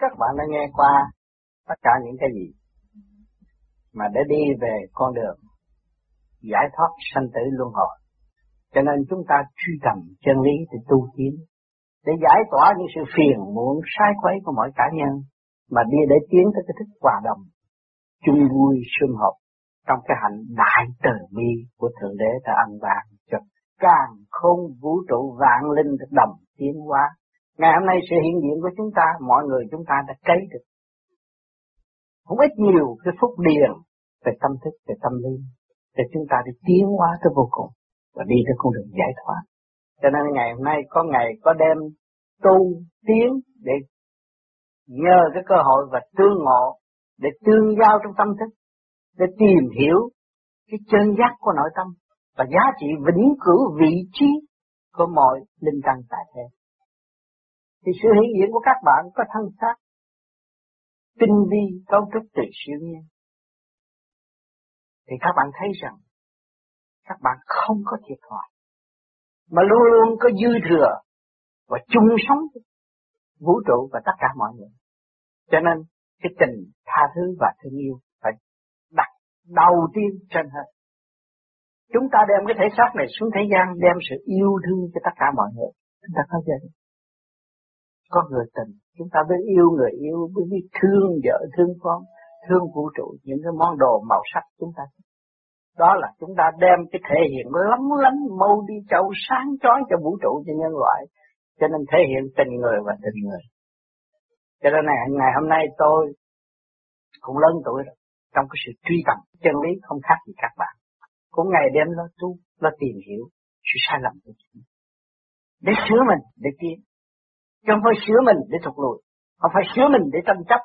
Các bạn đã nghe qua tất cả những cái gì mà để đi về con đường giải thoát sanh tử luân hồi. Cho nên chúng ta truy tầm chân lý để tu tiến, để giải tỏa những sự phiền muộn sai quấy của mỗi cá nhân, mà đi để tiến tới cái thức hòa đồng, chung vui sum họp trong cái hạnh đại từ bi của Thượng Đế đã ăn bàn cho càng không vũ trụ vạn linh được đồng tiến hóa. Ngày hôm nay sự hiện diện của chúng ta, mọi người chúng ta đã cấy được không ít nhiều cái phúc điền về tâm thức, về tâm linh, để chúng ta đi tiến hóa tới vô cùng và đi tới con đường giải thoát. Cho nên ngày hôm nay có ngày có đêm tu tiến để nhờ cái cơ hội và tương ngộ, để tương giao trong tâm thức, để tìm hiểu cái chân giác của nội tâm và giá trị vĩnh cửu vị trí của mọi linh căn tại thế. Thì sự hiện diện của các bạn có thân xác tinh vi cấu trúc từ siêu nhiên, thì các bạn thấy rằng các bạn không có thiệt thòi, mà luôn luôn có dư thừa và chung sống vũ trụ và tất cả mọi người. Cho nên cái tình tha thứ và thương yêu phải đặt đầu tiên trên hết. Chúng ta đem cái thể xác này xuống thế gian, đem sự yêu thương cho tất cả mọi người. Chúng ta có gì? Có người tình, chúng ta biết yêu người yêu, biết thương vợ, thương con, thương vũ trụ, những cái món đồ màu sắc chúng ta. Đó là chúng ta đem cái thể hiện lấm lấm mâu đi châu sáng chói cho vũ trụ, cho nhân loại. Cho nên thể hiện tình người và tình người. Cho nên ngày hôm nay tôi cũng lớn tuổi rồi, trong cái sự truy tầm chân lý không khác gì các bạn. Cũng ngày đêm lo tu, lo tìm hiểu sự sai lầm của chúng, để sửa mình, để tiến. Chứ không phải sửa mình để thụt lùi, không phải sửa mình để tranh chấp,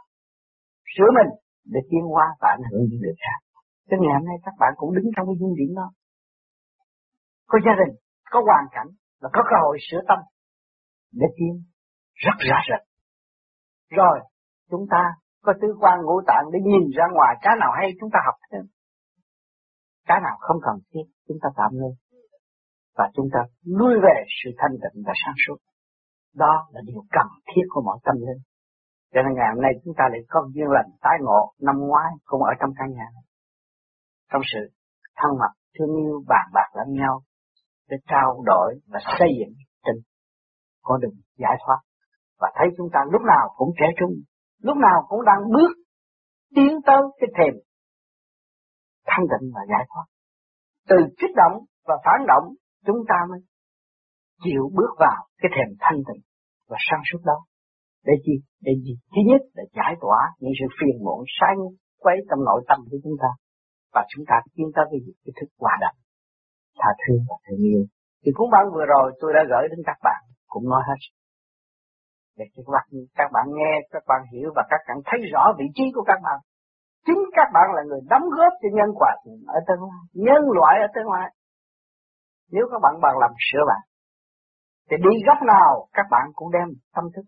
sửa mình để tiến hóa và ảnh hưởng đến người khác. Cho ngày hôm nay các bạn cũng đứng trong cái dung điểm đó. Có gia đình, có hoàn cảnh là có cơ hội sửa tâm để tiến rất rõ rệt. Rồi chúng ta có tứ quan ngũ tạng để nhìn ra ngoài, cái nào hay chúng ta học thêm, cái nào không cần thiết chúng ta tạm ngưng, và chúng ta lui về sự thanh tịnh và sáng suốt. Đó là điều cần thiết của mọi tâm linh. Cho nên ngày hôm nay chúng ta lại có duyên lành tái ngộ. Năm ngoái cũng ở trong căn nhà này, trong sự thân mật thương yêu, bàn bạc lẫn nhau để trao đổi và xây dựng trên con đường giải thoát, và thấy chúng ta lúc nào cũng trẻ trung, lúc nào cũng đang bước tiến tới cái thềm thanh tịnh và giải thoát. Từ kích động và phản động chúng ta mới chịu bước vào cái thềm thanh tịnh và sáng suốt đó. Để chi? Để gì? Thứ nhất là giải tỏa những sự phiền muộn sai quấy trong nội tâm của chúng ta, và chúng ta tiến tới cái gì? Cái thức hòa đồng, tha thứ và thương yêu. Thì cuốn bản vừa rồi tôi đã gửi đến các bạn cũng nói hết, để các bạn nghe, các bạn hiểu và các bạn thấy rõ vị trí của các bạn. Chính các bạn là người đóng góp cho nhân quả ở tương lai, nhân loại ở tương lai. Nếu các bạn bằng lòng sửa bạn, thì đi góc nào các bạn cũng đem tâm thức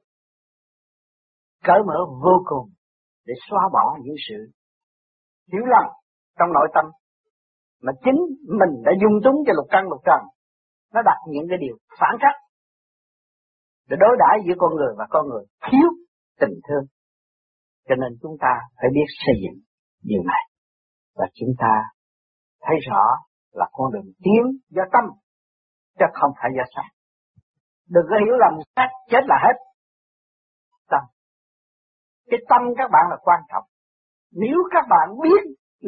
cởi mở vô cùng để xóa bỏ những sự hiểu lầm trong nội tâm mà chính mình đã dung túng cho lục trần. Nó đặt những cái điều phản trắc để đối đãi giữa con người và con người, thiếu tình thương. Cho nên chúng ta phải biết xây dựng điều này, và chúng ta thấy rõ là con đường tiến do tâm chứ không phải do xác. Đừng có hiểu lầm xác chết là hết. Tâm. Cái tâm các bạn là quan trọng. Nếu các bạn biết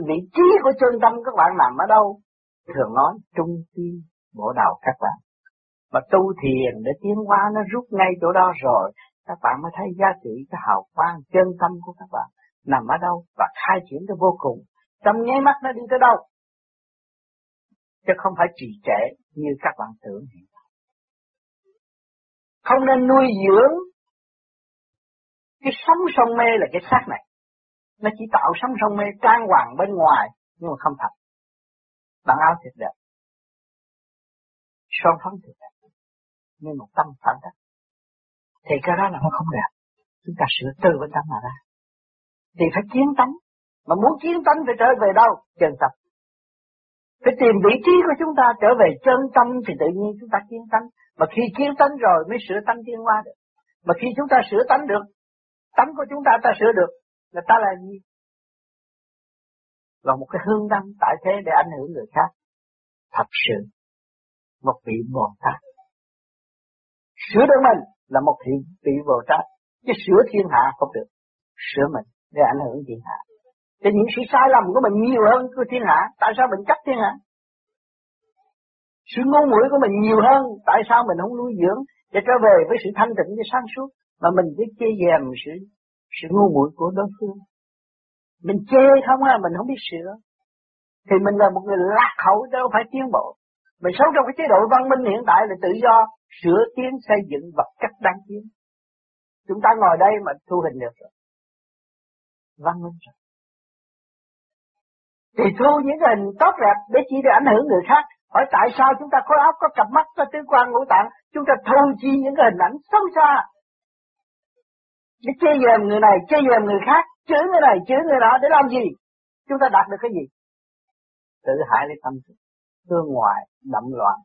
vị trí của chân tâm các bạn nằm ở đâu, thường nói trung tim bộ đầu các bạn. Mà tu thiền để tiến hóa nó rút ngay chỗ đó rồi, các bạn mới thấy giá trị cái hào quang chân tâm của các bạn nằm ở đâu và khai triển tới vô cùng. Trong nháy mắt nó đi tới đâu, chứ không phải trì trệ như các bạn tưởng. Không nên nuôi dưỡng cái sóng sông mê là cái xác này. Nó chỉ tạo sóng sông mê trang hoàng bên ngoài, nhưng mà không thật. Bạn áo thiệt đẹp, son phấn thiệt đẹp, nhưng mà tâm phản tác, thì cái đó là nó không đẹp. Chúng ta sửa từ bên tâm mà ra. Thì phải kiến tánh. Mà muốn kiến tánh phải trở về đâu? Chân tâm. Phải tìm vị trí của chúng ta trở về chân tâm thì tự nhiên chúng ta kiến tánh. Mà khi kiến tánh rồi mới sửa tánh tiến hóa được. Mà khi chúng ta sửa tánh được, tánh của chúng ta ta sửa được là ta là gì? Là một cái hương đăng tại thế để ảnh hưởng người khác. Thật sự một vị Bồ Tát sửa được mình là một vị Bồ Tát, chứ sửa thiên hạ không được, sửa mình để ảnh hưởng thiên hạ. Thì những sự sai lầm của mình nhiều hơn của thiên hạ, tại sao mình chấp thiên hạ? Sự ngu muội của mình nhiều hơn, tại sao mình không nuôi dưỡng để trở về với sự thanh tịnh và sáng suốt, mà mình cứ chê dèm sự ngu muội của đối phương. Mình chê không à, mình không biết sửa. Thì mình là một người lạc hậu, đâu phải tiến bộ. Mình sống trong cái chế độ văn minh hiện tại là tự do, sửa tiến xây dựng vật chất đáng tiến. Chúng ta ngồi đây mà thu hình được rồi. Văn minh rồi. Thì thu những hình tốt đẹp để chỉ để ảnh hưởng người khác. Hỏi tại sao chúng ta khối óc, có cặp mắt, có tứ quan ngũ tạng, chúng ta thu chi những cái hình ảnh xấu xa để chê dèm người này, chê dèm người khác, chửi người này, chửi người đó để làm gì? Chúng ta đạt được cái gì? Tự hại lấy tâm thức, thương ngoại, đậm loạn,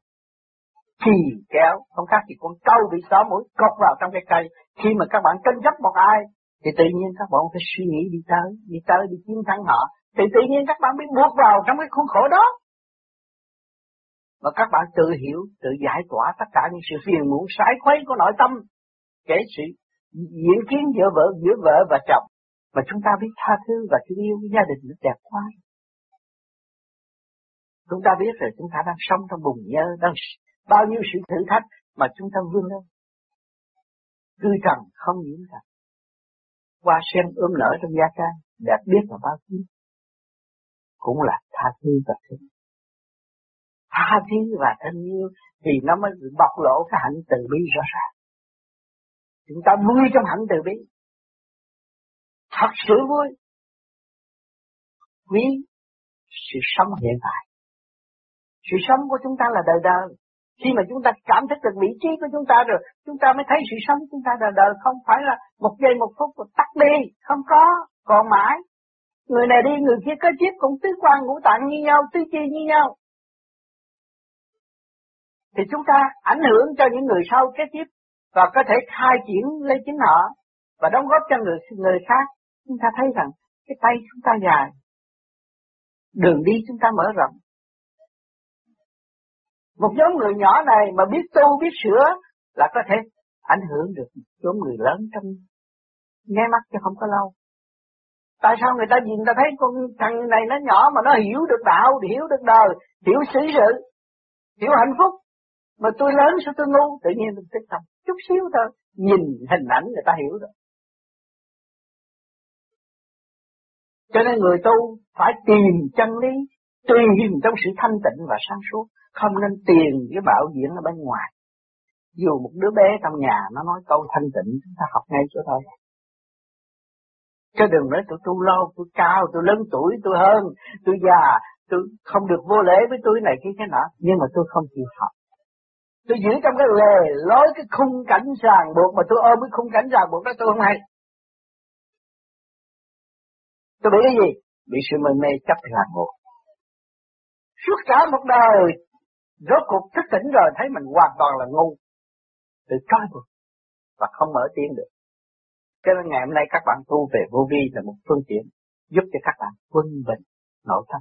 thì kéo, không khác gì con trâu bị xó mũi cột vào trong cái cây. Khi mà các bạn tranh chấp một ai, thì tự nhiên các bạn phải suy nghĩ đi tới, đi chiến thắng họ. Thì tự nhiên các bạn bị buộc vào trong cái khuôn khổ đó. Và các bạn tự hiểu, tự giải tỏa tất cả những sự phiền muộn sái khuấy của nội tâm, kể sự diễn kiến giữa vợ và chồng. Mà chúng ta biết tha thứ và thương yêu với gia đình nó đẹp quá. Chúng ta biết rồi chúng ta đang sống trong bùn nhơ, đang bao nhiêu sự thử thách mà chúng ta vươn lên. Cứ trần không nhiễm trần. Hoa sen ươm nở trong gia can, đẹp biết là bao nhiêu. Cũng là tha thứ và thương. Tha thứ và thân yêu thì nó mới bộc lộ cái hạnh từ bi rõ ràng. Chúng ta vui trong hạnh từ bi, thật sự vui, quý sự sống hiện tại. Sự sống của chúng ta là đời đời. Khi mà chúng ta cảm thức được vị trí của chúng ta rồi, chúng ta mới thấy sự sống của chúng ta đời đời, không phải là một giây một phút rồi tắt đi, không có, còn mãi. Người này đi, người kia có tiếp, cũng tứ quan ngũ tạng như nhau, tứ chi như nhau. Thì chúng ta ảnh hưởng cho những người sau kế tiếp và có thể khai triển lên chính họ và đóng góp cho người khác. Chúng ta thấy rằng cái tay chúng ta dài, đường đi chúng ta mở rộng. Một nhóm người nhỏ này mà biết tu, biết sửa là có thể ảnh hưởng được nhóm người lớn trong nháy mắt chứ không có lâu. Tại sao người ta nhìn ta thấy con thằng này nó nhỏ mà nó hiểu được đạo, hiểu được đời, hiểu xử sự, hiểu hạnh phúc. Mà tôi lớn sao tôi ngu, tự nhiên tôi thích tâm. Chút xíu thôi, nhìn hình ảnh người ta hiểu rồi. Cho nên người tu phải tìm chân lý, tìm trong sự thanh tịnh và sáng suốt. Không nên tìm cái bạo diễn ở bên ngoài. Dù một đứa bé trong nhà nó nói câu thanh tịnh, chúng ta học ngay chỗ thôi. Chứ đừng nói tôi lo, tôi cao, tôi lớn tuổi, tôi hơn, tôi già, tôi không được vô lễ với tôi này kia cái nọ. Nhưng mà tôi không chịu học. Tôi giữ trong cái lề lối, cái khung cảnh ràng buộc, mà tôi ôm cái khung cảnh ràng buộc đó tôi không hay. Tôi bị cái gì? Bị sự mê mê chấp ràng buộc. Suốt cả một đời, rốt cuộc thức tỉnh rồi thấy mình hoàn toàn là ngu, tự coi buộc và không mở tiếng được. Cho nên ngày hôm nay các bạn tu về vô vi là một phương tiện giúp cho các bạn quân bình nội tâm.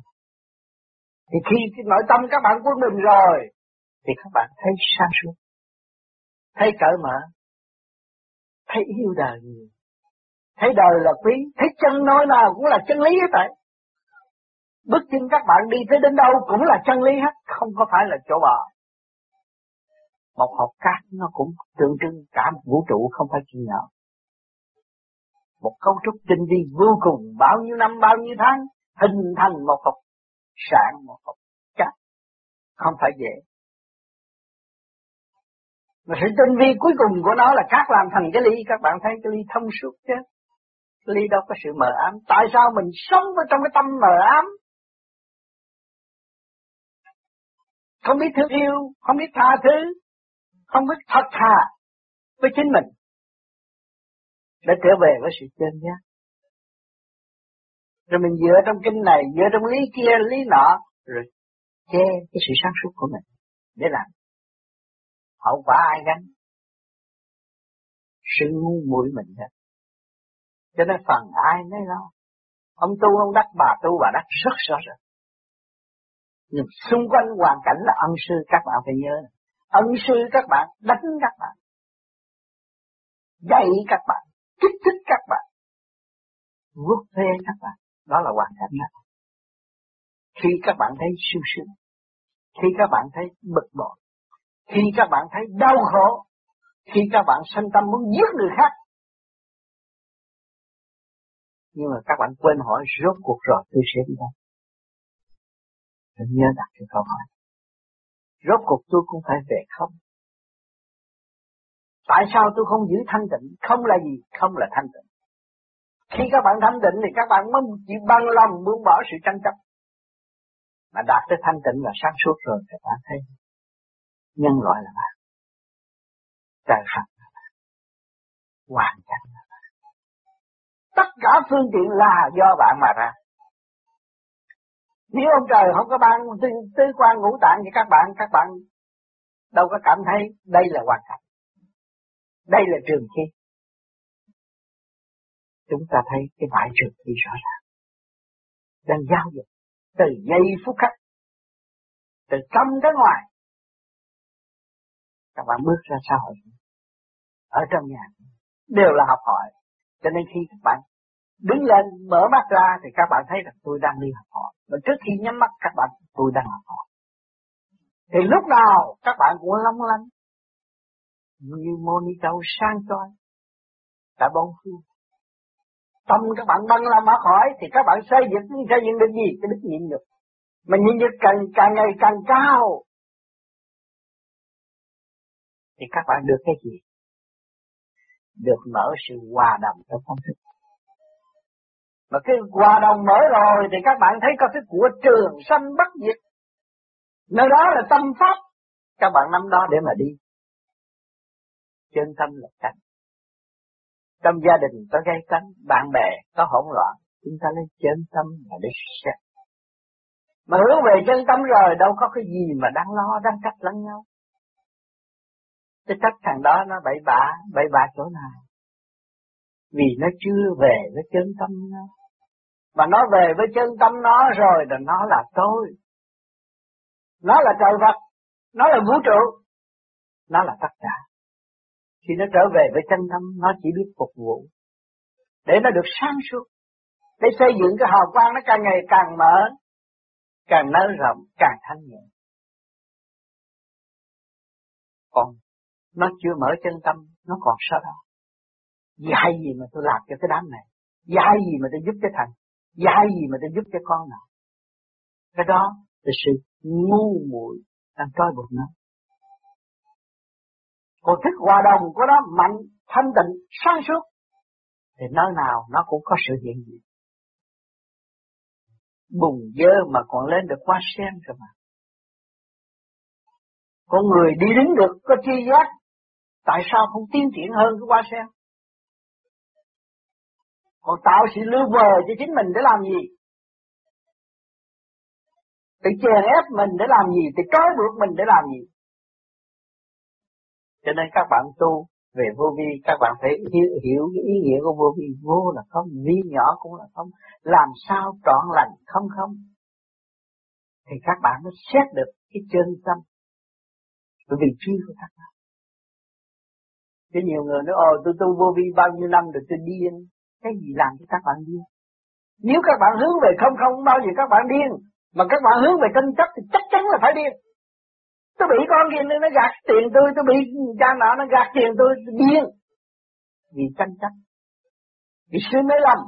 Thì khi nội tâm các bạn quân bình rồi, thì các bạn thấy sáng suốt, thấy cởi mở, thấy yêu đời nhiều, thấy đời là quý, thấy chân nói nào cũng là chân lý hết vậy. Bước chân các bạn đi tới đến đâu cũng là chân lý hết, không có phải là chỗ bò. Một hộp cát nó cũng tượng trưng cả một vũ trụ không phải chuyện nhỏ. Một cấu trúc tinh vi vô cùng, bao nhiêu năm bao nhiêu tháng hình thành một hộp sạn, một hộp cát, không phải dễ. Mà sự tinh vi cuối cùng của nó là cát làm thành cái ly, các bạn thấy cái ly thông suốt chứ. Cái ly đâu có sự mờ ám. Tại sao mình sống ở trong cái tâm mờ ám? Không biết thương yêu, không biết tha thứ, không biết thật thà với chính mình, để trở về với sự chân giác. Rồi mình dựa trong kinh này, dựa trong lý kia, lý nọ, rồi che cái sự sáng suốt của mình để làm. Hậu quả ai gánh? Sự ngu muội mình hết. Cho nên phần ai nấy lo. Ông tu không đắc, bà tu bà đắc rất rõ ràng. Nhưng xung quanh hoàn cảnh là ân sư, các bạn phải nhớ. Ân sư các bạn đánh các bạn, dạy các bạn, kích thích các bạn, vuốt ve các bạn. Đó là hoàn cảnh đó. Khi các bạn thấy siêu sướng, khi các bạn thấy bực bội, khi các bạn thấy đau khổ, khi các bạn sanh tâm muốn giết người khác, nhưng mà các bạn quên hỏi rốt cuộc rồi tôi sẽ đi đâu. Tôi nhớ đặt cái câu hỏi, rốt cuộc tôi cũng phải về không? Tại sao tôi không giữ thanh tịnh? Không là gì? Không là thanh tịnh. Khi các bạn thanh tịnh thì các bạn mới chỉ bằng lòng buông bỏ sự tranh chấp. Mà đạt tới thanh tịnh là sáng suốt rồi, các bạn thấy nhân loại là bạn, trời Phật là bạn, hoàn cảnh là bạn, tất cả phương tiện là do bạn mà ra. Nếu ông trời không có ban tứ quan ngũ tạng cho các bạn đâu có cảm thấy đây là hoàn cảnh, đây là trường thi. Chúng ta thấy cái bãi trường thi rõ ràng đang giao dịch từ giây phút khắc, từ trong tới ngoài. Các bạn bước ra xã hội, ở trong nhà đều là học hỏi. Cho nên khi các bạn đứng lên mở mắt ra thì các bạn thấy rằng tôi đang đi học hỏi. Và trước khi nhắm mắt các bạn, tôi đang học hỏi. Thì lúc nào các bạn cũng long lanh như monitor sang choi tại Bon Phu. Tâm các bạn băng làm học hỏi thì các bạn xây dựng được gì? Cái đức nhịn được. Mà nhịn được càng ngày càng cao thì các bạn được cái gì? Được mở sự hòa đồng trong tâm thức. Mà cái hòa đồng mở rồi thì các bạn thấy có cái của trường sanh bất diệt. Nơi đó là tâm pháp. Các bạn nắm đó để mà đi. Chân tâm là cảnh. Trong gia đình có gây tánh, bạn bè có hỗn loạn, chúng ta lấy chân tâm mà để xét. Mà hướng về chân tâm rồi đâu có cái gì mà đang lo, đang trách lẫn nhau. Cái trách thằng đó nó bậy bạ chỗ nào. Vì nó chưa về với chân tâm nó. Mà nó về với chân tâm nó rồi là nó là tôi. Nó là trời Phật, nó là vũ trụ, nó là tất cả. Khi nó trở về với chân tâm, nó chỉ biết phục vụ. Để nó được sáng suốt. Để xây dựng cái hào quang nó càng ngày càng mở, càng nới rộng, càng thanh nhẹ. Còn nó chưa mở chân tâm, nó còn sao đó. Dạy gì mà tôi làm cho cái đám này? Dạy gì mà tôi giúp cái thằng? Dạy gì mà tôi giúp cái con nào? Cái đó là sự ngu muội đang trói buộc nó. Còn thích hòa đồng của nó mạnh, thanh tịnh, sáng suốt thì nơi nào nó cũng có sự hiện diện. Bùng dơ mà còn lên được hoa sen rồi mà. Con người đi đứng được có tri giác, tại sao không tiến triển hơn cái hoa sen? Còn tạo sự lưu vờ cho chính mình để làm gì? Tự chèn ép mình để làm gì? Tự trói buộc mình để làm gì? Cho nên các bạn tu về vô vi, các bạn phải hiểu cái ý nghĩa của vô vi. Vô là không, vi nhỏ cũng là không. Làm sao trọn lành không? Thì các bạn mới xét được cái chân tâm, cái vị trí của các bạn. Chứ nhiều người nói, tôi tu vô vi bao nhiêu năm rồi tôi điên. Cái gì làm cho các bạn điên? Nếu các bạn hướng về không bao giờ các bạn điên. Mà các bạn hướng về tranh chấp thì chắc chắn là phải điên. Tôi bị con kia nó gạt tiền tôi bị cha mẹ nó gạt tiền tôi điên. Vì tranh chấp, vì sự mê lầm.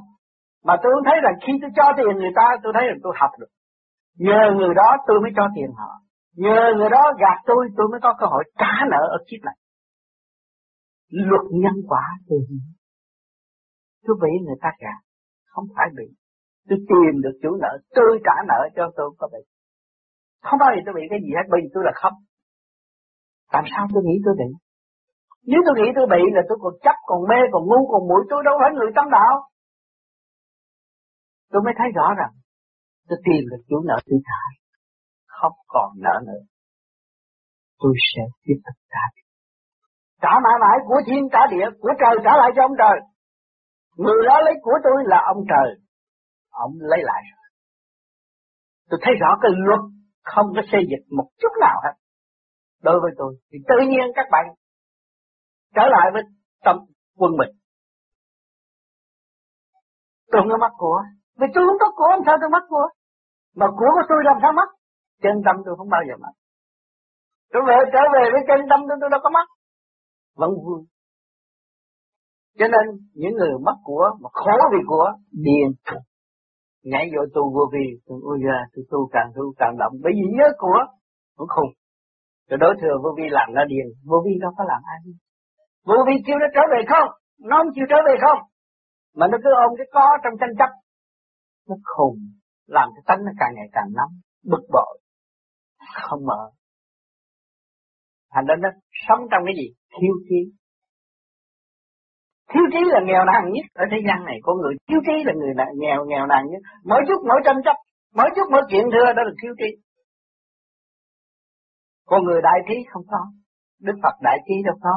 Mà tôi cũng thấy rằng khi tôi cho tiền người ta, tôi thấy rằng tôi học được. Nhờ người đó tôi mới cho tiền họ. Nhờ người đó gạt tôi mới có cơ hội trả nợ ở kiếp này. Luật nhân quả tôi hiểu. Tôi bị người ta gạt, không phải bị. Tôi tìm được chủ nợ, tôi trả nợ cho tôi có bị. Không bao giờ tôi bị cái gì hết, bởi vì tôi là không. Tại sao tôi nghĩ tôi bị? Nếu tôi nghĩ tôi bị là tôi còn chấp, còn mê, còn ngu, còn muội, tôi đâu phải người tâm đạo. Tôi mới thấy rõ rằng tôi tìm được chủ nợ tự thả, không còn nợ nữa. Tôi sẽ tiếp tục trả mãi mãi của thiên trả địa, của trời trả lại cho ông trời. Người đó lấy của tôi là ông trời, ông lấy lại rồi. Tôi thấy rõ cái luật không có xê dịch một chút nào hết đối với tôi, thì tự nhiên các bạn trở lại với tâm quân mình. Tôi không có mắc của, vì tôi không có của làm sao tôi mắc của, mà của tôi làm sao mắc? Chân tâm tôi không bao giờ mắc. Tôi về trở về với chân tâm tôi đâu có mắc, vẫn vui. Cho nên những người mắc của mà khó vì của điên, nhảy vô tu vô vi, tôi tu càng động, bởi vì nhớ của cũng khùng. Rồi đối thừa vô vi làm nó điên, vô vi đâu có làm ai điên. Vô vi kêu nó trở về không, nó không chịu trở về không, mà nó cứ ôm cái có trong tranh chấp, nó khùng, làm cái tánh nó càng ngày càng nóng, bực bội, không mở. Thành ra nó sống trong cái gì? Thiếu trí. Thiếu trí là nghèo nàn nhất ở thế gian này, con người thiếu trí là người nghèo nàn nhất. Mỗi chút mỗi tranh chấp, mỗi chút mỗi chuyện thưa đó là thiếu trí. Con người đại trí không có, Đức Phật đại trí đâu có,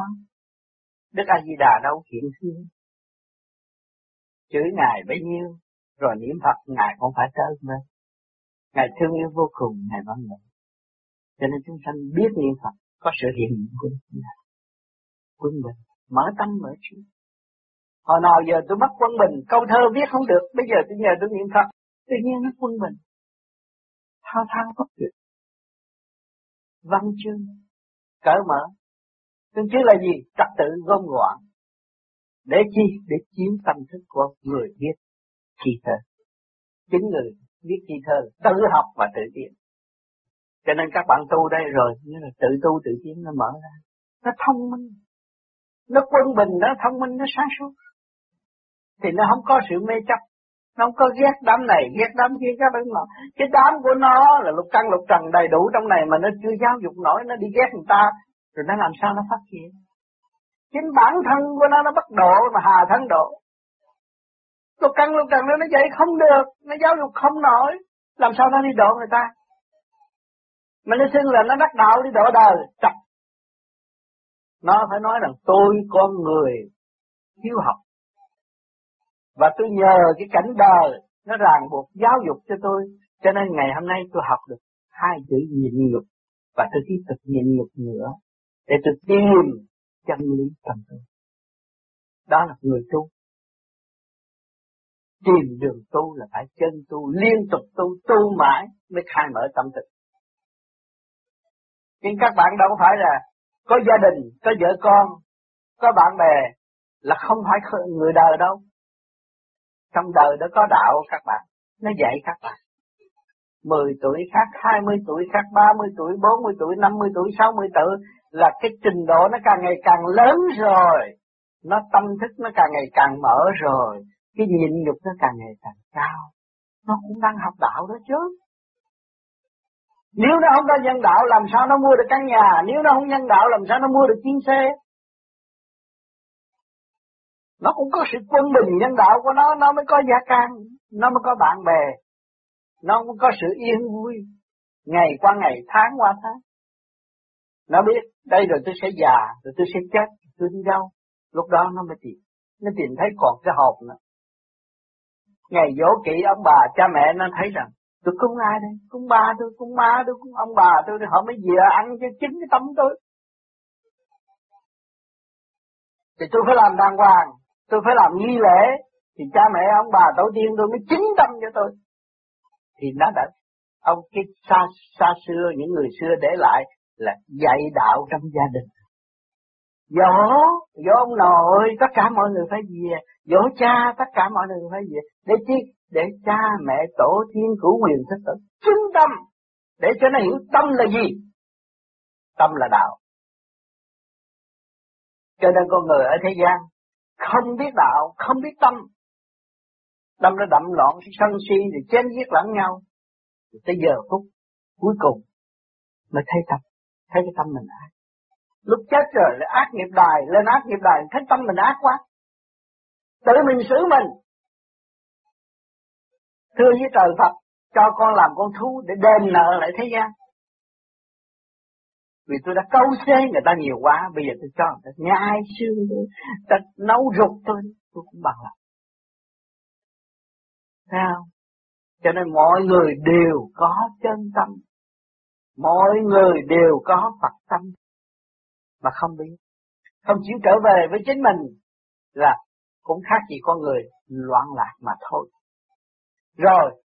Đức A Di Đà đâu hiện thương. Chửi Ngài bấy nhiêu, rồi niệm Phật Ngài không phải trơn nữa. Ngài thương yêu vô cùng, Ngài vẫn vậy. Cho nên chúng sanh biết niệm Phật có sự hiện diện của Ngài. Quân bình, mở tâm mở trí. Hồi nào giờ tôi mất quân bình, câu thơ viết không được, bây giờ tôi nhờ tôi niệm Phật, tự nhiên nó quân bình. Thao thao bất tuyệt. Văn chương, cởi mở. Tương chứ là gì? Trật tự gom gọn. Để chi? Để chiếm tâm thức của người viết thi thơ. Chính người viết thi thơ tự học và tự tiến. Cho nên các bạn tu đây rồi, nghĩa là tự tu tự tiến nó mở ra. Nó thông minh, nó quân bình, nó thông minh, nó sáng suốt. Thì nó không có sự mê chấp, nó không có ghét đám này, ghét đám kia, các bạn mà. Cái đám của nó là lục căn lục trần đầy đủ trong này mà nó chưa giáo dục nổi, nó đi ghét người ta. Rồi nó làm sao nó phát triển? Chính bản thân của nó bất độ mà hà thân độ. Lục căn lục trần nó dạy không được, nó giáo dục không nổi, làm sao nó đi độ người ta? Mà nó xưng là nó đắc đạo đi độ đời, chặt. Nó phải nói rằng tôi con người hiếu học. Và tôi nhờ cái cảnh đời nó ràng buộc giáo dục cho tôi, cho nên ngày hôm nay tôi học được hai chữ nhịn nhục. Và tôi tiếp tục nhịn nhục nữa để tôi tìm chân lý tâm tôi. Đó là người tu. Tìm đường tu là phải chân tu, liên tục tu, tu mãi mới khai mở tâm tịch. Nhưng các bạn đâu phải là có gia đình, có vợ con, có bạn bè là không phải người đời đâu. Trong đời đã có đạo các bạn, nó dạy các bạn. 10 tuổi khác, 20 tuổi khác, 30 tuổi, 40 tuổi, 50 tuổi, 60 tuổi là cái trình độ nó càng ngày càng lớn rồi. Nó tâm thức nó càng ngày càng mở rồi. Cái nhịn nhục nó càng ngày càng cao. Nó cũng đang học đạo đó chứ. Nếu nó không có nhân đạo làm sao nó mua được căn nhà, nếu nó không nhân đạo làm sao nó mua được chiếc xe. Nó cũng có sự quân bình nhân đạo của nó mới có gia can, nó mới có bạn bè. Nó cũng có sự yên vui, ngày qua ngày, tháng qua tháng. Nó biết, đây rồi tôi sẽ già, rồi tôi sẽ chết, tôi đi đâu. Lúc đó nó mới tìm, thấy còn cái hộp nữa. Ngày dỗ kỵ ông bà, cha mẹ nó thấy rằng, tôi cúng ai đây, cúng ba tôi, cúng má tôi, cúng ông bà tôi, họ mới dìa ăn cho chính cái tấm tôi. Thì tôi phải làm đàng hoàng, tôi phải làm nghi lễ, thì cha mẹ ông bà tổ tiên tôi mới chính tâm cho tôi. Thì nó đã, ông cái xa xưa, những người xưa để lại là dạy đạo trong gia đình. Dỗ ông nội, tất cả mọi người phải về, dỗ cha, tất cả mọi người phải về. Để chi? Để cha, mẹ, tổ tiên, cửu quyền thức tử, chính tâm, để cho nó hiểu tâm là gì? Tâm là đạo. Cho nên con người ở thế gian không biết đạo, không biết tâm. Tâm nó đậm loạn, sân si, rồi chém giết lẫn nhau. Rồi tới giờ phút cuối cùng mới thấy tâm, thấy cái tâm mình ác. Lúc chết rồi là ác nghiệp đài, lên ác nghiệp đài, thấy tâm mình ác quá. Tự mình xử mình. Thưa với trời Phật, cho con làm con thú để đền nợ lại thế gian. Vì tôi đã câu xế người ta nhiều quá, bây giờ tôi cho người ta nhai xương tôi, ta nấu rụt tôi cũng bằng lòng. Thấy không? Cho nên mọi người đều có chân tâm, mọi người đều có Phật tâm, mà không biết, không chịu trở về với chính mình là cũng khác gì con người loạn lạc mà thôi. Rồi,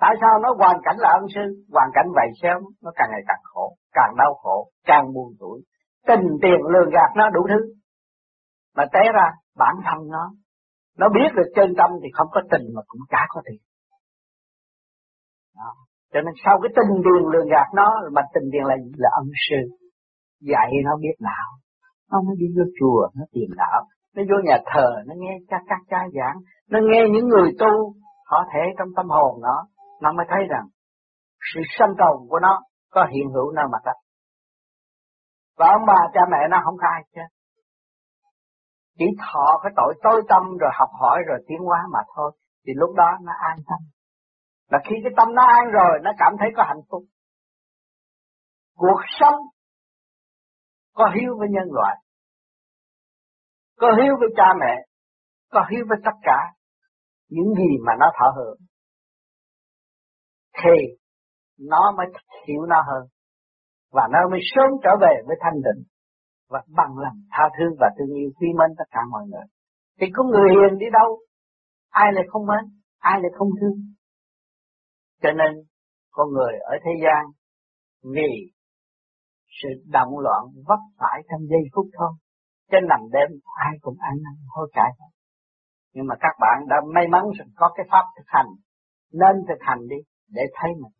tại sao nó hoàn cảnh là ân sư, hoàn cảnh vậy sao nó càng ngày càng khổ, càng đau khổ, càng buồn tủi, tình tiền lường gạt nó đủ thứ, mà té ra bản thân nó biết được chân tâm thì không có tình mà cũng chả có tiền. Đó. Cho nên sau cái tình tiền lường gạt nó, mà tình tiền là gì? Là ân sư dạy nó biết đạo, nó mới đi vô chùa nó tìm đạo, nó vô nhà thờ nó nghe cha giảng, nó nghe những người tu có thể trong tâm hồn nó mới thấy rằng sự sanh tồn của nó có hiện hữu nơi mặt đất. Và ông bà cha mẹ nó không ai chứ, chỉ thọ cái tội tối tâm rồi học hỏi rồi tiến hóa mà thôi, thì lúc đó nó an tâm. Là khi cái tâm nó an rồi nó cảm thấy có hạnh phúc. Cuộc sống có hiếu với nhân loại, có hiếu với cha mẹ, có hiếu với tất cả những gì mà nó thọ hưởng, thì nó mới hiểu nó hơn, và nó mới sớm trở về với thanh định và bằng lòng tha thứ và thương yêu quý mến tất cả mọi người. Thì có người hiền đi đâu, ai lại không mến, ai lại không thương. Cho nên con người ở thế gian vì sự động loạn vấp phải trong giây phút thôi, trên nằm đêm ai cũng ăn năn hối cải. Nhưng mà các bạn đã may mắn rằng có cái pháp thực hành, nên thực hành đi để thấy mình.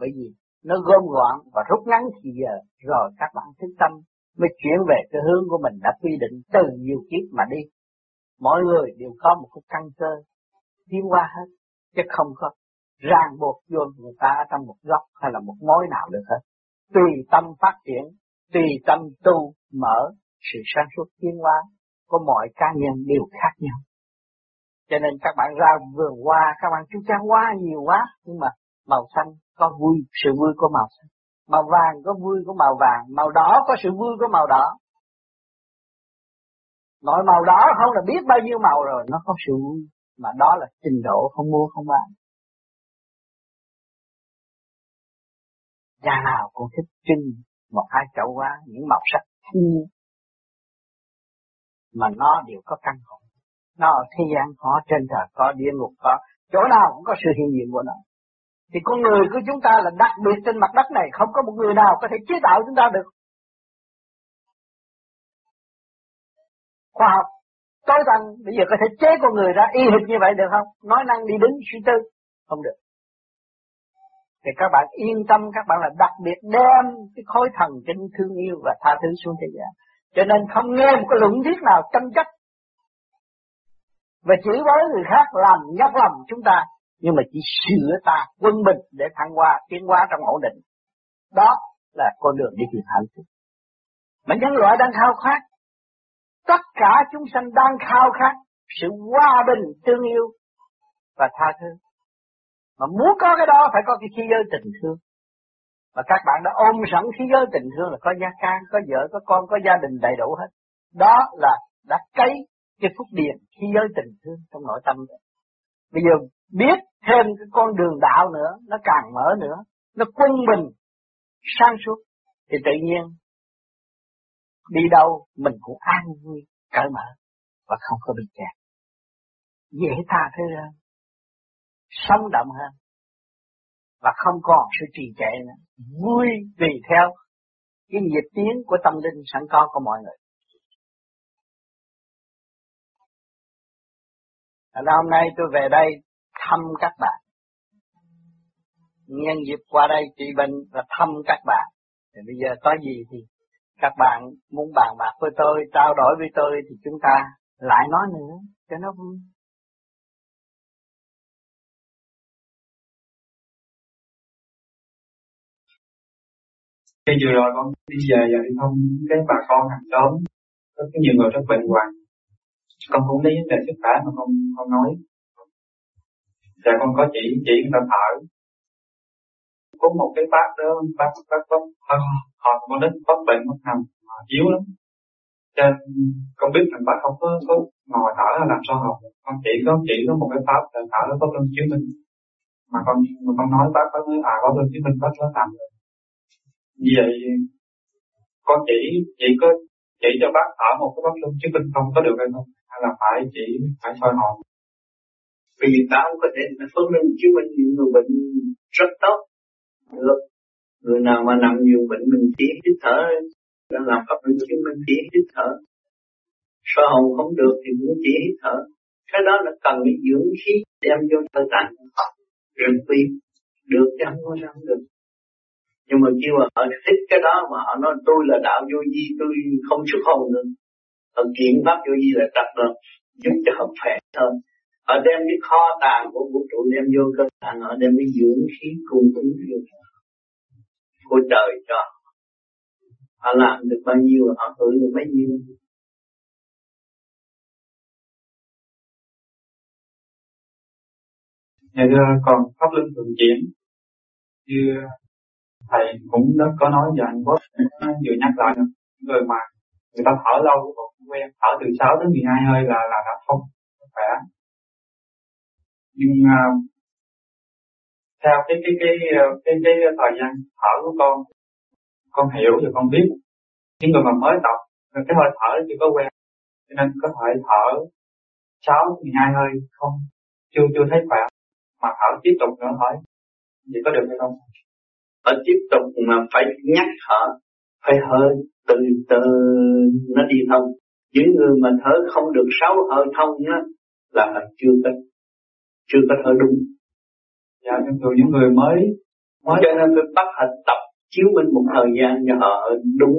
Bởi vì nó gom gọn và rút ngắn thì giờ, rồi các bạn thức tâm mới chuyển về cái hướng của mình đã quy định từ nhiều kiếp mà đi. Mọi người đều có một cái căn cơ tiến qua hết, chứ không có ràng buộc vô người ta ở trong một góc hay là một mối nào được hết. Tùy tâm phát triển, tùy tâm tu mở, sự sáng suốt tiến hóa của mọi cá nhân đều khác nhau. Cho nên các bạn ra vườn hoa, các bạn chú ý hoa nhiều quá, nhưng mà màu xanh có vui, sự vui của màu xanh, màu vàng có vui của màu vàng, màu đỏ có sự vui của màu đỏ. Nói màu đỏ không là biết bao nhiêu màu rồi, nó có sự vui, mà đó là trình độ không mua không bán. Nhà nào cũng thích trưng một hai chậu hoa, những màu sắc thiên nhiên, mà nó đều có căn hộ. Nó ở thế gian có, trên trời có, địa ngục có, chỗ nào cũng có sự hiện diện của nó. Thì con người của chúng ta là đặc biệt trên mặt đất này, không có một người nào có thể chế tạo chúng ta được. Khoa học tối tân bây giờ có thể chế con người ra y hệt như vậy được không? Nói năng đi đứng suy tư không được. Thì các bạn yên tâm, các bạn là đặc biệt đem cái khối thần kinh thương yêu và tha thứ xuống thế gian. Cho nên không nghe một cái luận thuyết nào tranh chấp và chửi bới người khác làm nhắc lầm chúng ta, nhưng mà chỉ sửa ta quân bình để thăng hoa, tiến hóa trong ổn định. Đó là con đường đi tìm hạnh phúc mà nhân loại đang khao khát. Tất cả chúng sanh đang khao khát sự hòa bình, thương yêu và tha thứ. Mà muốn có cái đó phải có cái khí giới tình thương. Mà các bạn đã ôm sẵn khí giới tình thương là có gia can, có vợ, có con, có gia đình đầy đủ hết. Đó là đã cấy cái phúc điền khí giới tình thương trong nội tâm. Bây giờ biết thêm cái con đường đạo nữa, nó càng mở nữa, nó quân bình, sáng suốt, thì tự nhiên đi đâu mình cũng an vui, cởi mở và không có bị kẹt. Dễ tha thứ hơn, sống động hơn, và không còn sự trì trệ nữa, vui tùy theo cái nhịp tiến của tâm linh sẵn có của mọi người. Hôm nay tôi về đây thăm các bạn, nhân dịp qua đây trị bệnh và thăm các bạn, thì bây giờ có gì thì các bạn muốn bàn bạc với tôi, trao đổi với tôi thì chúng ta lại nói nữa cho nó vui. Khi vừa rồi con đi về và đi thăm cái bà con hàng xóm, có nhiều người rất bệnh hoạn, con cũng lấy vấn đề sức khỏe mà con nói. Dạ con có chỉ người ta thở. Có một cái bác đó, bác con đến bác bệnh mất nằm, yếu lắm. Cho con biết rằng bác không có ngồi thở là làm sao học, Con chỉ có một cái pháp để tạo ra pháp luân chứng minh, mà con nói pháp nói à pháp luân chứng minh pháp nó thành rồi. Vì vậy con chỉ có chỉ cho bác ở một cái pháp luân chứng minh không có được hay không? Hay là phải soi hồn? Vì tao có thể pháp luân chứng minh những người bệnh rất tốt được. Người nào mà nằm nhiều bệnh mình chỉ hít thở, đang làm pháp luân chứng minh chỉ hít thở. Soi hồn không được thì cũng chỉ hít thở. Cái đó là cần cái dưỡng khí đem vô cơ tạng rừng quy được chứ không có sao không được. Nhưng mà kêu mà họ thích cái đó mà họ nói tôi là đạo vô vi, tôi không xuất hồn nữa. Họ kiện pháp vô vi là tập được giúp cho họ khỏe hơn. Họ đem cái kho tàng của vũ trụ đem vô cơ tạng, họ đem cái dưỡng khí cung ứng của trời cho họ làm được bao nhiêu họ hưởng được bấy nhiêu. Ngày xưa còn pháp luân thường chuyển như thầy cũng đã có nói về Hàn Quốc, vừa nhắc lại người mà người ta thở lâu cũng không quen, thở từ 6 đến 12 hơi là đã không khỏe. Nhưng theo cái thời gian thở của con hiểu rồi con biết những người mà mới tập cái hơi thở chưa có quen, cho nên có thể thở 6-12 hơi không chưa thấy khỏe. Mà thở tiếp tục nữa thôi, vậy có được hay không? Thở tiếp tục mà phải nhắc thở, phải hơi từ từ nó đi thông. Những người mà thở không được 6 hơi thông đó, là chưa có thở đúng. Dạ, những người mới cho nên phải bắt họ tập chiếu minh một thời gian cho họ đúng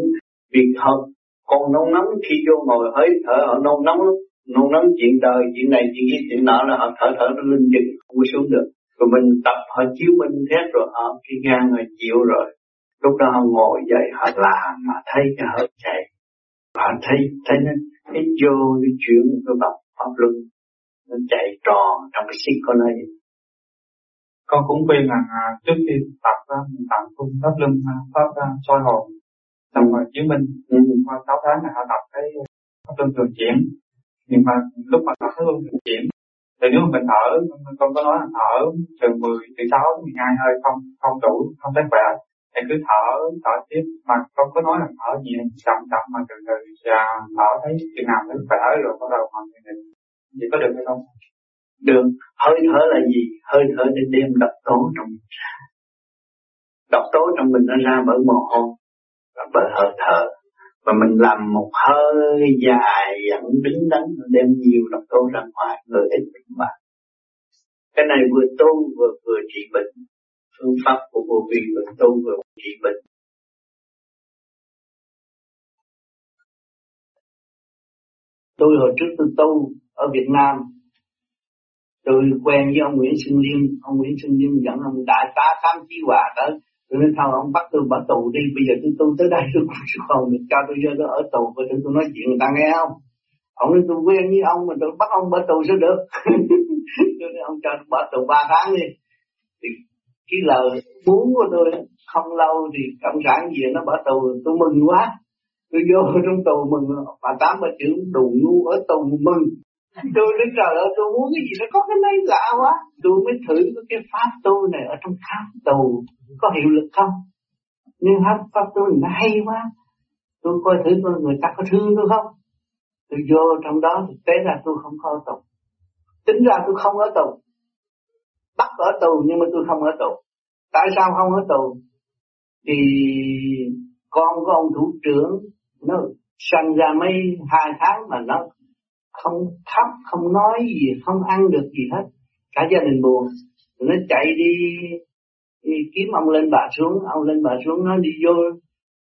việc hơn. Còn nôn nóng khi vô ngồi hơi thở họ nôn nóng lắm. Nôn nóng chuyện đời, chuyện này, chuyện kia, chuyện nọ là họ thở nó linh trực, không có xuống được. Rồi mình tập họ chiếu minh hết rồi họ khi gan rồi chịu rồi. Lúc đó họ ngồi dậy họ làm mà thấy cái hơi chạy. Họ thấy nó cái vô cái chuyển cái bọc pháp luân. Nó chạy tròn trong cái xích con ấy. Con cũng khuyên là trước khi tập ra mình tập cung pháp luân, pháp soi hồn. Xong rồi chiếu minh, qua 6 tháng là họ tập cái pháp luân thường chuyển. Nhưng mà lúc mà tập pháp luân thường chuyển thì nếu mà mình thở, con có nói là thở từ 6 đến 12 hơi không đủ, không thấy khỏe thì cứ thở tiếp, mà con có nói là thở nhẹ chậm mà từ và thở thấy chừng nào thấy khỏe rồi bắt đầu hoàn thiện. Vậy có được hay không? Được. Hơi thở là gì? Hơi thở để đem độc tố trong mình nó ra bởi mồ hôi và bởi hơi thở. Và mình làm một hơi dài dẫn đứng đắn đem nhiều độc tố ra ngoài người ít bệnh bạc. Cái này vừa tu vừa trị bệnh. Phương pháp của vô vi vừa tu vừa trị bệnh. Tôi hồi trước tôi tu ở Việt Nam. Tôi quen với ông Nguyễn Xuân Liên. Ông Nguyễn Xuân Liên dẫn ông Đại tá Tám Chí Hòa tới. Tôi nói sao ông bắt tôi bỏ tù đi, bây giờ tôi tu tới đây tôi cũng không được cho tôi vô tôi ở tù và tôi nói chuyện người ta nghe không? Ông nói tôi quen với ông mà tôi bắt ông bỏ tù sao được? Tôi nói ông cho tôi bỏ tù 3 tháng đi. Thì cái lời muốn của tôi không lâu thì cộng sản gì nó bỏ tù tôi mừng quá. Tôi vô trong tù mừng, bà Tám bà trưởng đù ngu ở tù mừng. Tôi nói trời ơi tôi muốn cái gì nó có cái này lạ quá. Tôi mới thử cái pháp tu này ở trong khám tù có hiệu lực không. Nhưng pháp tu này nó hay quá. Tôi coi thử coi người ta có thương tôi không. Tôi vô trong đó thực tế là tôi không có tù. Tính ra tôi không ở tù. Bắt ở tù nhưng mà tôi không ở tù. Tại sao không ở tù? Thì con của ông thủ trưởng nó sanh ra mấy 2 tháng mà nó không khóc, không nói gì, không ăn được gì hết. Cả gia đình buồn. Nó chạy đi kiếm ông lên bà xuống. Ông lên bà xuống nó đi vô.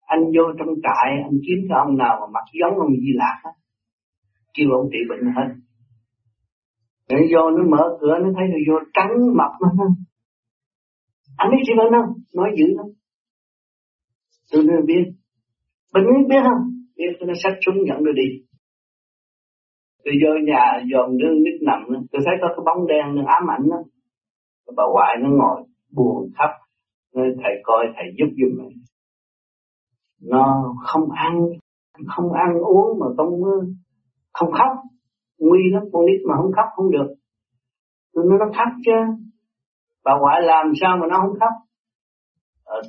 Anh vô trong trại, anh kiếm cái ông nào mà mặc giống ông Di Lạc hết. Kêu ông trị bệnh hết. Nó vô, nó mở cửa, nó thấy nó vô trắng mặt nó. Anh biết trị bệnh không? Nói dữ lắm. Tôi nói biết. Bệnh biết không? Biết, nó xách súng dẫn tôi đi. Tôi vô nhà dòm đương nít nằm, tôi thấy có cái bóng đen nó ám ảnh đó. Bà ngoại nó ngồi buồn khóc, nói thầy coi thầy giúp giùm này. Nó không ăn uống mà không khóc, nguy lắm, con nít mà không khóc không được. Nó khóc chứ. Bà ngoại làm sao mà nó không khóc?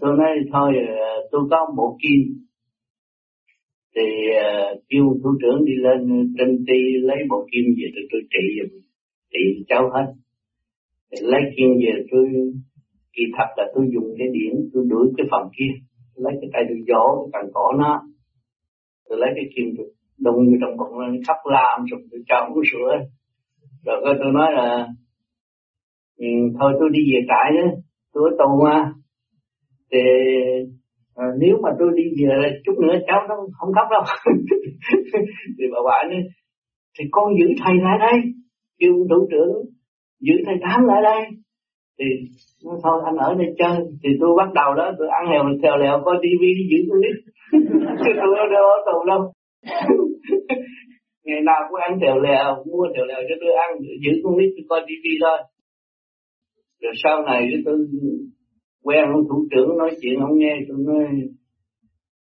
Tôi nói thôi tôi có một kim. Thì kêu thủ trưởng đi lên trên ti lấy một kim về tôi trị cháu hết. Thì lấy kim về tôi, kỳ thật là tôi dùng cái điểm tôi đuổi cái phần kia. Tôi lấy cái tay tôi gió, tôi cằn cỏ nó. Tôi lấy cái kim tôi đụng vô trong bụng nó khắp lam rồi tôi cho uống sữa. Rồi tôi nói là thôi tôi đi về trại nữa, tôi ở tù mà. Thì nếu mà tôi đi về chút nữa cháu nó không khóc đâu. Thì bà bảo nói, thì con giữ thầy lại đây, kêu thủ trưởng giữ thầy Tám lại đây. Thì thôi anh ở đây chơi. Thì tôi bắt đầu đó tôi ăn hèo xèo lèo coi tivi đi giữ tôi đi. Tôi đâu ở tù đâu. Ngày nào cũng ăn tèo lèo, mua tèo lèo cho tôi ăn, giữ con nít tôi coi TV thôi. Rồi sau này tôi quen ông thủ trưởng nói chuyện không nghe, tôi nói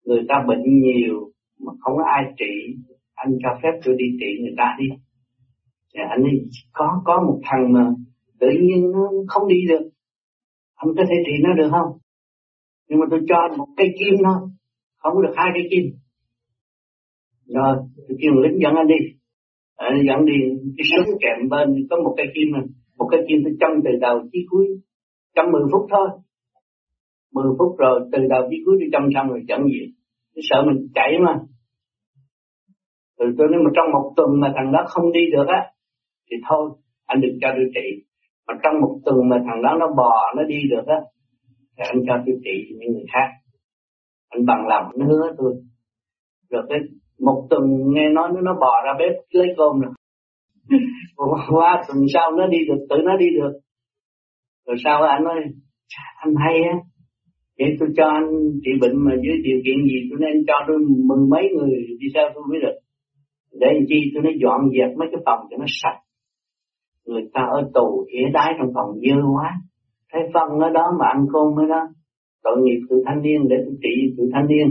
người ta bệnh nhiều mà không có ai trị, anh cho phép tôi đi trị người ta đi. Rồi anh ấy có một thằng mà tự nhiên nó không đi được, anh có thể trị nó được không? Nhưng mà tôi cho anh một cây kim thôi, không có được hai cây kim. Rồi, tôi kêu lính dẫn anh đi. Anh dẫn đi, cái súng kèm bên có một cây kim này. Một cây kim tôi châm từ đầu chí cuối, châm 10 phút thôi. 10 phút rồi, từ đầu chí cuối tôi châm xong rồi chẳng gì. Tôi sợ mình chạy mà. Rồi tôi nói mà trong một tuần mà thằng đó không đi được á, thì thôi, anh đừng cho tôi trị. Mà trong một tuần mà thằng đó nó bò, nó đi được á, thì anh cho tôi trị những người khác. Anh bằng lòng, nó hứa tôi. Rồi cái một tuần nghe nói nó bò ra bếp lấy cơm rồi. Qua tuần sau nó đi được, tự nó đi được. Rồi sau anh nói, anh hay á, vậy tôi cho anh trị bệnh mà dưới điều kiện gì tôi nên cho tôi mừng mấy người đi sao tôi mới được. Để làm chi tôi nói dọn dẹp mấy cái phòng cho nó sạch. Người ta ở tù ỉa đái trong phòng dơ quá, thấy phân ở đó mà ăn cơm ở đó. Tội nghiệp tụi thanh niên, để tôi trị tụi thanh niên.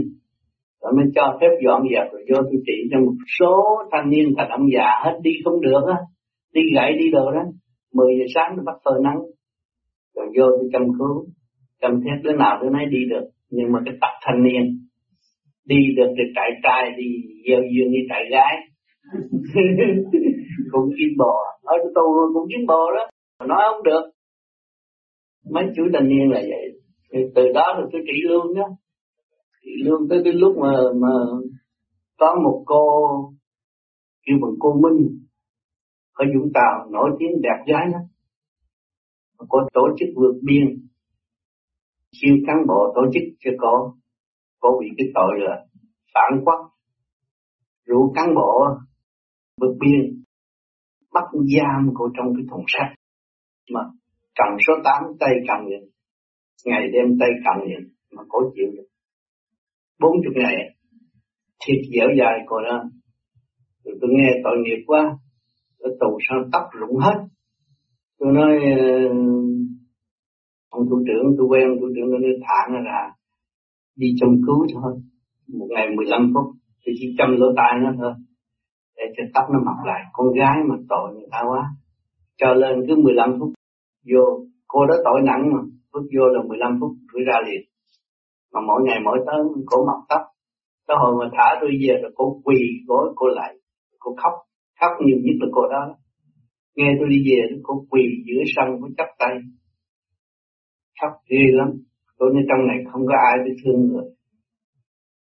Rồi mới cho phép dọn dẹp rồi vô tôi trị cho một số thanh niên thành ông già hết đi không được á, đi gãy đi đồ đó, 10 giờ sáng tôi bắt phơi nắng, rồi vô tôi chăm cứu, chăm thét đứa nào đứa nấy đi được, nhưng mà cái tập thanh niên, đi được thì trại trai, đi gieo duyên đi trại gái, cũng kiếm bò, ở tù cũng kiếm bò đó, mà nói không được, mấy chú thanh niên là vậy, thì từ đó rồi tôi trị luôn đó. Chị Lương tới cái lúc mà có một cô kêu bằng cô Minh ở Vũng Tàu nổi tiếng đẹp gái lắm, cô tổ chức vượt biên siêu cán bộ tổ chức cho cô bị cái tội là phản quốc, rủ cán bộ vượt biên bắt giam cô trong cái thùng sắt mà cầm số 8 tay cầm vậy, ngày đêm tay cầm vậy mà cô chịu được 40 ngày, thiệt dẻo dài còn đó. Rồi tôi nghe tội nghiệp quá, tôi tù sao tóc rụng hết. Tôi nói, ông thủ trưởng, tôi quen thủ trưởng, tôi nói thả nó ra, đi chăm cứu thôi. Một ngày 15 phút, tôi chỉ chăm lỗ tai nó thôi, để cho tóc nó mọc lại. Con gái mà tội người ta quá, cho lên cứ 15 phút, vô, cô đó tội nặng mà, bước vô là 15 phút, tôi ra liền. Mà mỗi ngày mỗi tới cổ mọc tóc, tới hồi mà thả tôi về rồi cổ quỳ gối cổ lại, cổ khóc, khóc nhiều nhất là cô đó. Nghe tôi đi về cổ quỳ giữa sân cổ chắp tay, khóc ghê lắm. Tôi nói trong này không có ai để thương người,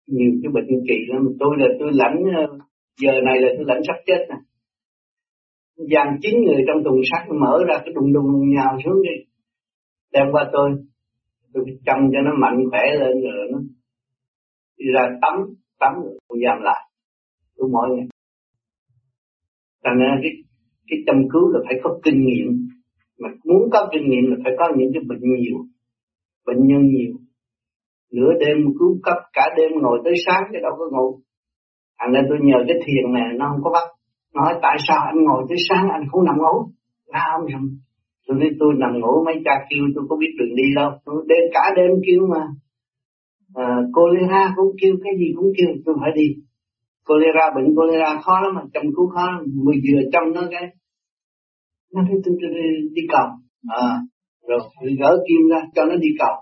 nhiều cái bệnh kỳ lắm. Tôi lãnh giờ này là tôi lãnh sắp chết nè. Dàn 9 người trong thùng sắt mở ra cái đùng nhào xuống đi, đem qua tôi chăm cho nó mạnh khỏe lên rồi nó đi ra tắm rồi tôi giam lại, tôi mỗi ngày. Thành ra cái chăm cứu là phải có kinh nghiệm, mà muốn có kinh nghiệm là phải có những cái bệnh nhiều, bệnh nhân nhiều, nửa đêm cứu cấp cả đêm ngồi tới sáng chứ đâu có ngủ. Thành ra tôi nhờ cái thiền này nó không có bắt, nói tại sao anh ngồi tới sáng anh không nằm ngủ, là không nằm. Tôi nói tôi nằm ngủ mấy cha kêu tôi có biết đường đi đâu, tôi đêm cả đêm kêu mà cô Lê Ha cũng kêu, cái gì cũng kêu tôi phải đi. Cholera, bệnh cholera khó lắm, mà chăm cứu khó lắm, mới vừa chăm nó cái. Nó thấy tôi đi cầu, rồi gỡ kim ra cho nó đi cầu,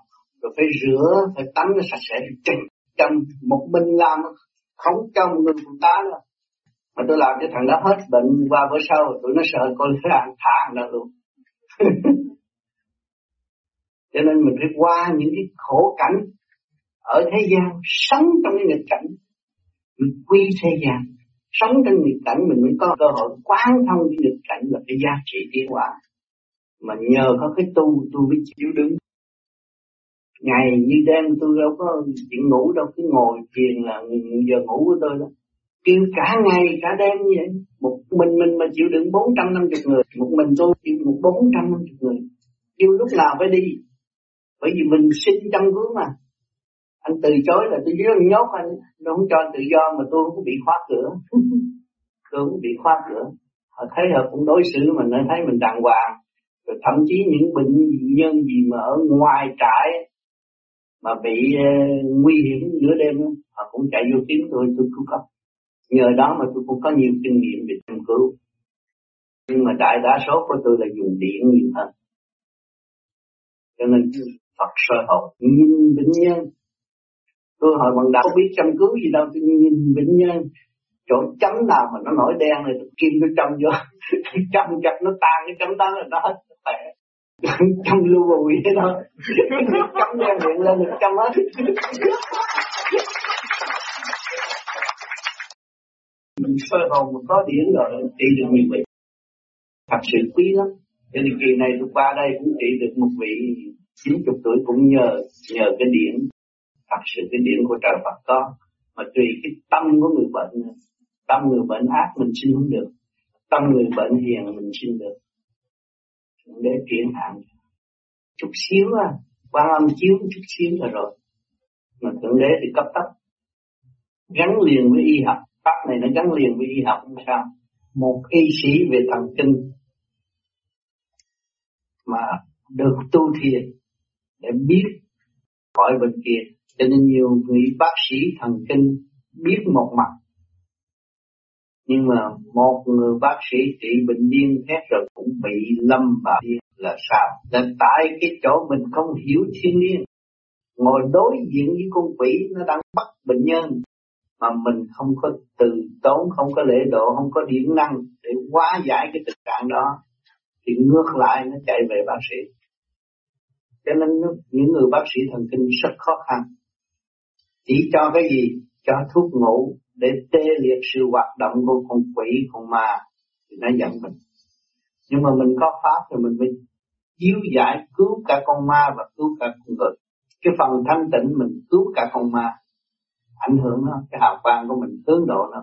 rồi phải rửa, phải tắm nó sạch sẽ, chỉnh chăm một mình làm, không cho một người phụ tá nữa. Mà tôi làm cho thằng đó hết bệnh qua bữa sau, tụi nó sợ cholera thả nó luôn. Cho nên mình phải qua những cái khổ cảnh ở thế gian, sống trong cái nghịch cảnh, mình quy thế gian, sống trong nghịch cảnh mình mới có cơ hội quán thông cái nghịch cảnh là cái giá trị tiến hóa. Mà nhờ có cái tu tôi mới chịu đựng. Ngày như đêm tôi đâu có chuyện ngủ đâu, cứ ngồi thiền là giờ ngủ của tôi đó. Kêu cả ngày cả đêm như vậy, một mình mà chịu đựng 450 người, một mình tôi chịu đựng 450 người. Kêu lúc nào phải đi, bởi vì mình xin chăm cứu mà. Anh từ chối là tôi dưới anh nhốt anh, nó không cho anh tự do mà tôi cũng bị khóa cửa. Tôi cũng bị khóa cửa. Họ thấy họ cũng đối xử mình, họ thấy mình đàng hoàng. Rồi thậm chí những bệnh nhân gì mà ở ngoài trại mà bị nguy hiểm nửa đêm, họ cũng chạy vô kiếm tôi cứu cấp. Nhờ đó mà tôi cũng có nhiều kinh nghiệm về chăm cứu. Nhưng mà đại đa số của tôi là dùng điện nhiều hơn. Cho nên Phật soi học nhìn bệnh nhân. Tôi hỏi bạn đạo không biết chăm cứu gì đâu, tôi nhìn bệnh nhân chỗ chấm nào mà nó nổi đen này tôi kim tôi châm vô, châm chặt nó tan cái chấm đó là nó hết khỏe, châm lưu bùi thế thôi, chấm đen miệng lên được châm hết. Mình soi hồn mình có điển rồi trị được nhiều bệnh, thật sự quý lắm. Cho nên kỳ này tôi qua đây cũng trị được một vị 90 tuổi cũng nhờ cái điển. Thật sự cái điển của trời Phật có, mà tùy cái tâm của người bệnh. Tâm người bệnh ác mình xin không được, tâm người bệnh hiền mình xin được. Để chuyển hạn chút xíu à, Quan Âm chiếu chút xíu là rồi. Mà Thượng Đế thì cấp tốc, gắn liền với y học. Pháp này nó gắn liền với y học không sao. Một y sĩ về thần kinh mà được tu thiền để biết khỏi bệnh kia. Cho nên nhiều người bác sĩ thần kinh biết một mặt, nhưng mà một người bác sĩ trị bệnh điên hết rồi cũng bị lâm bà điên là sao? Là tại cái chỗ mình không hiểu thiên nhiên, ngồi đối diện với con quỷ nó đang bắt bệnh nhân, mà mình không có từ tốn, không có lễ độ, không có điển năng để hóa giải cái tình trạng đó, thì ngược lại nó chạy về bác sĩ. Cho nên những người bác sĩ thần kinh rất khó khăn. Chỉ cho cái gì? Cho thuốc ngủ để tê liệt sự hoạt động của con quỷ, con ma thì nó giận mình. Nhưng mà mình có pháp thì mình mới chiếu giải cứu cả con ma và cứu cả con người. Cái phần thanh tịnh mình cứu cả con ma, ảnh hưởng nó, cái hào quang của mình hướng độ nó.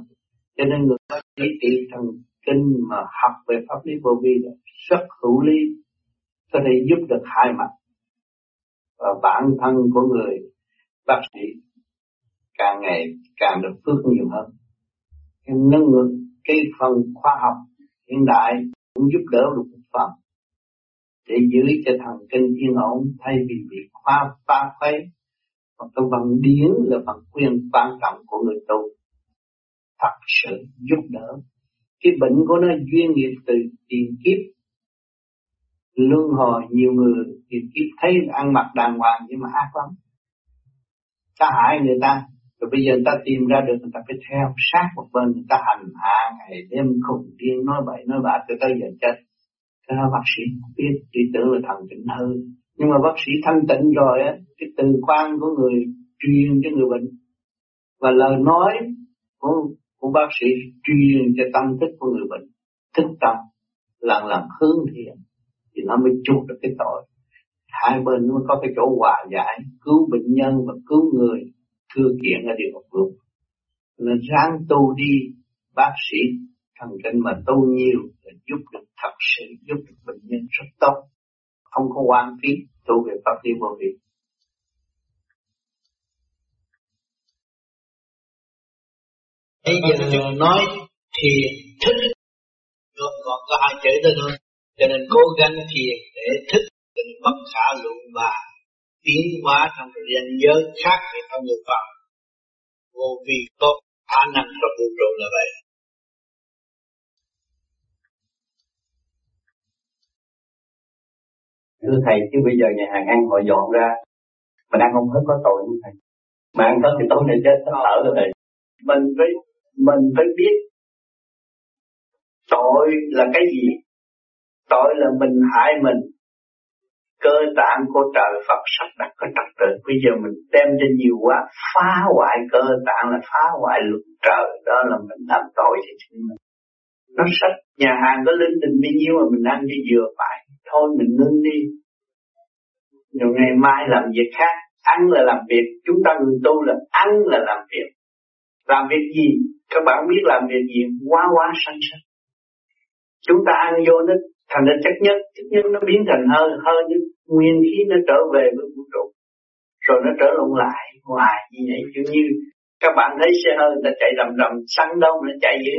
Cho nên người bác sĩ trị thần kinh mà học về pháp lý vô vi là rất hữu lý, có thể giúp được hai mặt. Và bản thân của người bác sĩ càng ngày càng được phước nhiều hơn. Nâng ngược cái phần khoa học hiện đại cũng giúp đỡ được một phần để giữ cho thần kinh yên ổn, thay vì bị khoa pha khuấy. Còn cái phần điển là phần quyền quan trọng của người tu, thật sự giúp đỡ. Cái bệnh của nó duyên nghiệp từ tiền kiếp luân hồi. Nhiều người thì thấy ăn mặc đàng hoàng nhưng mà ác lắm, ta hại người ta, rồi bây giờ người ta tìm ra được, người ta phải theo sát một bên, người ta hành hạ ngày đêm khùng điên, nói bậy nói bạ cho tới giờ chết. Thế là bác sĩ không biết, chỉ tưởng là thần kinh hư. Nhưng mà bác sĩ thanh tịnh rồi á, cái từ quan của người truyền cho người bệnh và lời nói của bác sĩ truyền cho tâm thức của người bệnh, thức tâm lần lần hướng thiện thì nó mới chuộc được cái tội. Hai bên nó có cái chỗ hòa giải, cứu bệnh nhân và cứu người, thưa kiện ở địa ngục luôn. Nên ráng tu đi, bác sĩ thần kinh mà tu nhiều là giúp được, thật sự giúp được bệnh nhân rất tốt, không có hoang phí. Tu về pháp lý vô vi. Bây giờ nói thì thích được, còn có hai chữ đó thôi. Cho nên cố gắng thiền để thích tình bất khả luận và tiến hóa trong ranh giới khác với con người Phật. Vô vi tốt khả năng trong vũ trụ là vậy. Thưa thầy, chứ bây giờ nhà hàng ăn họ dọn ra, mà ăn không hết có tội không thầy? Mà ăn hết thì tối nay chết nó ở rồi thầy. Mình phải biết tội là cái gì. Tội là mình hại mình. Cơ tạng của trời Phật sắp đặt có trật tự. Bây giờ mình đem cho nhiều quá, phá hoại cơ tạng là phá hoại luật trời. Đó là mình làm tội cho chính mình. Nó sách nhà hàng có linh tình bao nhiêu mà mình ăn đi vừa phải. Thôi mình ngưng đi. Rồi ngày mai làm việc khác. Ăn là làm việc. Chúng ta người tu là ăn là làm việc. Làm việc gì? Các bạn biết làm việc gì? Quá sanh. Chúng ta ăn vô nó thành ra chất nhất nó biến thành hơi nguyên khí nó trở về với vũ trụ. Rồi nó trở lộn lại hoài như vậy. Kiểu như các bạn thấy xe hơi người ta chạy rầm săn đông nó chạy dữ.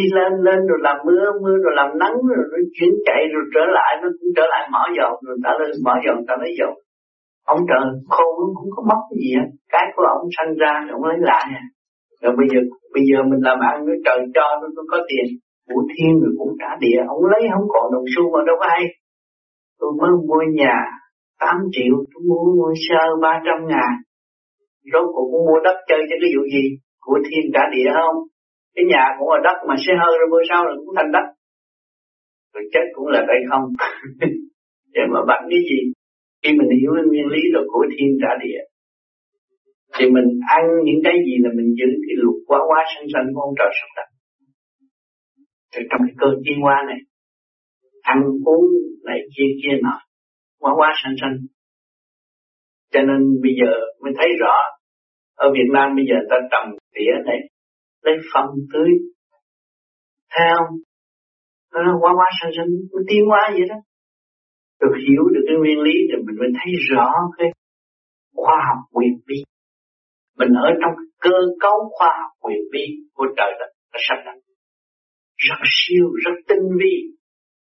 Đi lên rồi làm mưa rồi làm nắng rồi nó chuyển chạy rồi trở lại nó cũng trở lại mỏ dầu rồi ta lên mỏ dầu ta lấy dầu. Ông trời khôn cũng có mất gì hết. Cái của ông sanh ra rồi ông lấy lại. Rồi bây giờ mình làm ăn nó trời cho nó có tiền. Của thiên người cũng trả địa, ông lấy không còn đồng xu mà đâu ai. Tôi mới mua nhà 8 triệu, tôi mua ngôi sơ 300 ngàn. Rốt cuộc cũng mua đất chơi cho cái vụ gì? Của thiên trả địa không? Cái nhà cũng là đất mà xe hơi rồi bữa sau là cũng thành đất. Rồi chết cũng là vậy không? Vậy mà bạn cái gì? Khi mình hiểu cái nguyên lý là của thiên trả địa. Thì mình ăn những cái gì là mình giữ cái luật quá sanh của ông trời sắp đặt. Thì trong cái cơ chuyên hóa này, ăn uống lại chia nọ, quá sanh. Cho nên bây giờ mới thấy rõ, ở Việt Nam bây giờ ta trồng tỉa này, lấy phân tưới, thấy không? Nó quá sanh, nó tiến hóa vậy đó. Được hiểu được cái nguyên lý thì mình mới thấy rõ cái khoa học quyền bí. Mình ở trong cơ cấu khoa học quyền bí của trời đất, nó sắp đặt. Rất siêu, rất tinh vi.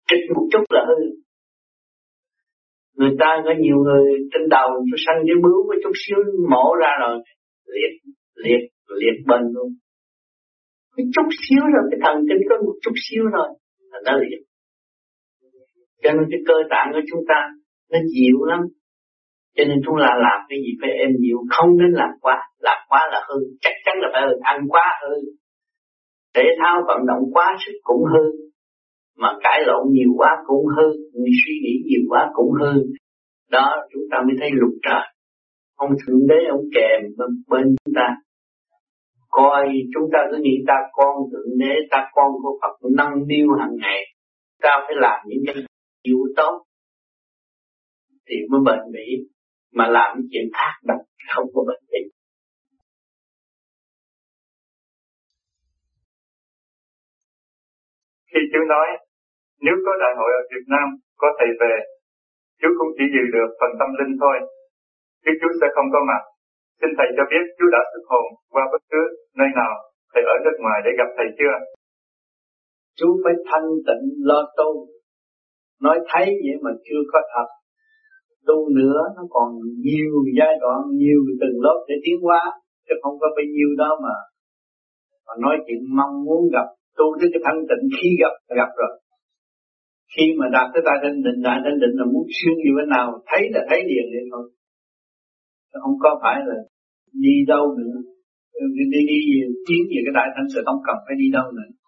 Trịch một chút là hư. Người ta có nhiều người trên đầu nó sanh cái bướu với chút xíu mổ ra rồi liệt bên luôn. Cái chút xíu rồi cái thần kinh có một chút xíu rồi là nó liệt. Cho nên cái cơ tạng của chúng ta nó dịu lắm. Cho nên chúng ta làm cái gì phải êm dịu, không nên làm quá. Làm quá là hư, chắc chắn là phải hư. Ăn quá hư. Thể thao vận động quá sức cũng hư, mà cãi lộn nhiều quá cũng hư, suy nghĩ nhiều quá cũng hư. Đó chúng ta mới thấy luật trời. Ông Thượng Đế ông kèm bên chúng ta. Coi chúng ta cứ nghĩ ta con Thượng Đế, ta con của Phật nâng niu hàng ngày. Ta phải làm những cái điều tốt thì mới bền bỉ, mà làm những chuyện khác là không có bền bỉ. Khi chú nói, nếu có đại hội ở Việt Nam, có thầy về, chú cũng chỉ dự được phần tâm linh thôi, chứ chú sẽ không có mặt. Xin thầy cho biết chú đã xuất hồn qua bất cứ nơi nào thầy ở nước ngoài để gặp thầy chưa? Chú phải thanh tịnh lo tu, nói thấy vậy mà chưa có thật. Tu nữa nó còn nhiều giai đoạn, nhiều từng lớp để tiến hóa, chứ không có bao nhiêu đó mà nói chuyện mong muốn gặp. Tu tới cái thanh tịnh khi gặp rồi. Khi mà đạt tới đại thanh định là muốn xuyên như thế nào thấy là thấy liền vậy thôi. Không có phải là đi đâu nữa. Đi về cái đại thanh sẽ không cần phải đi đâu nữa.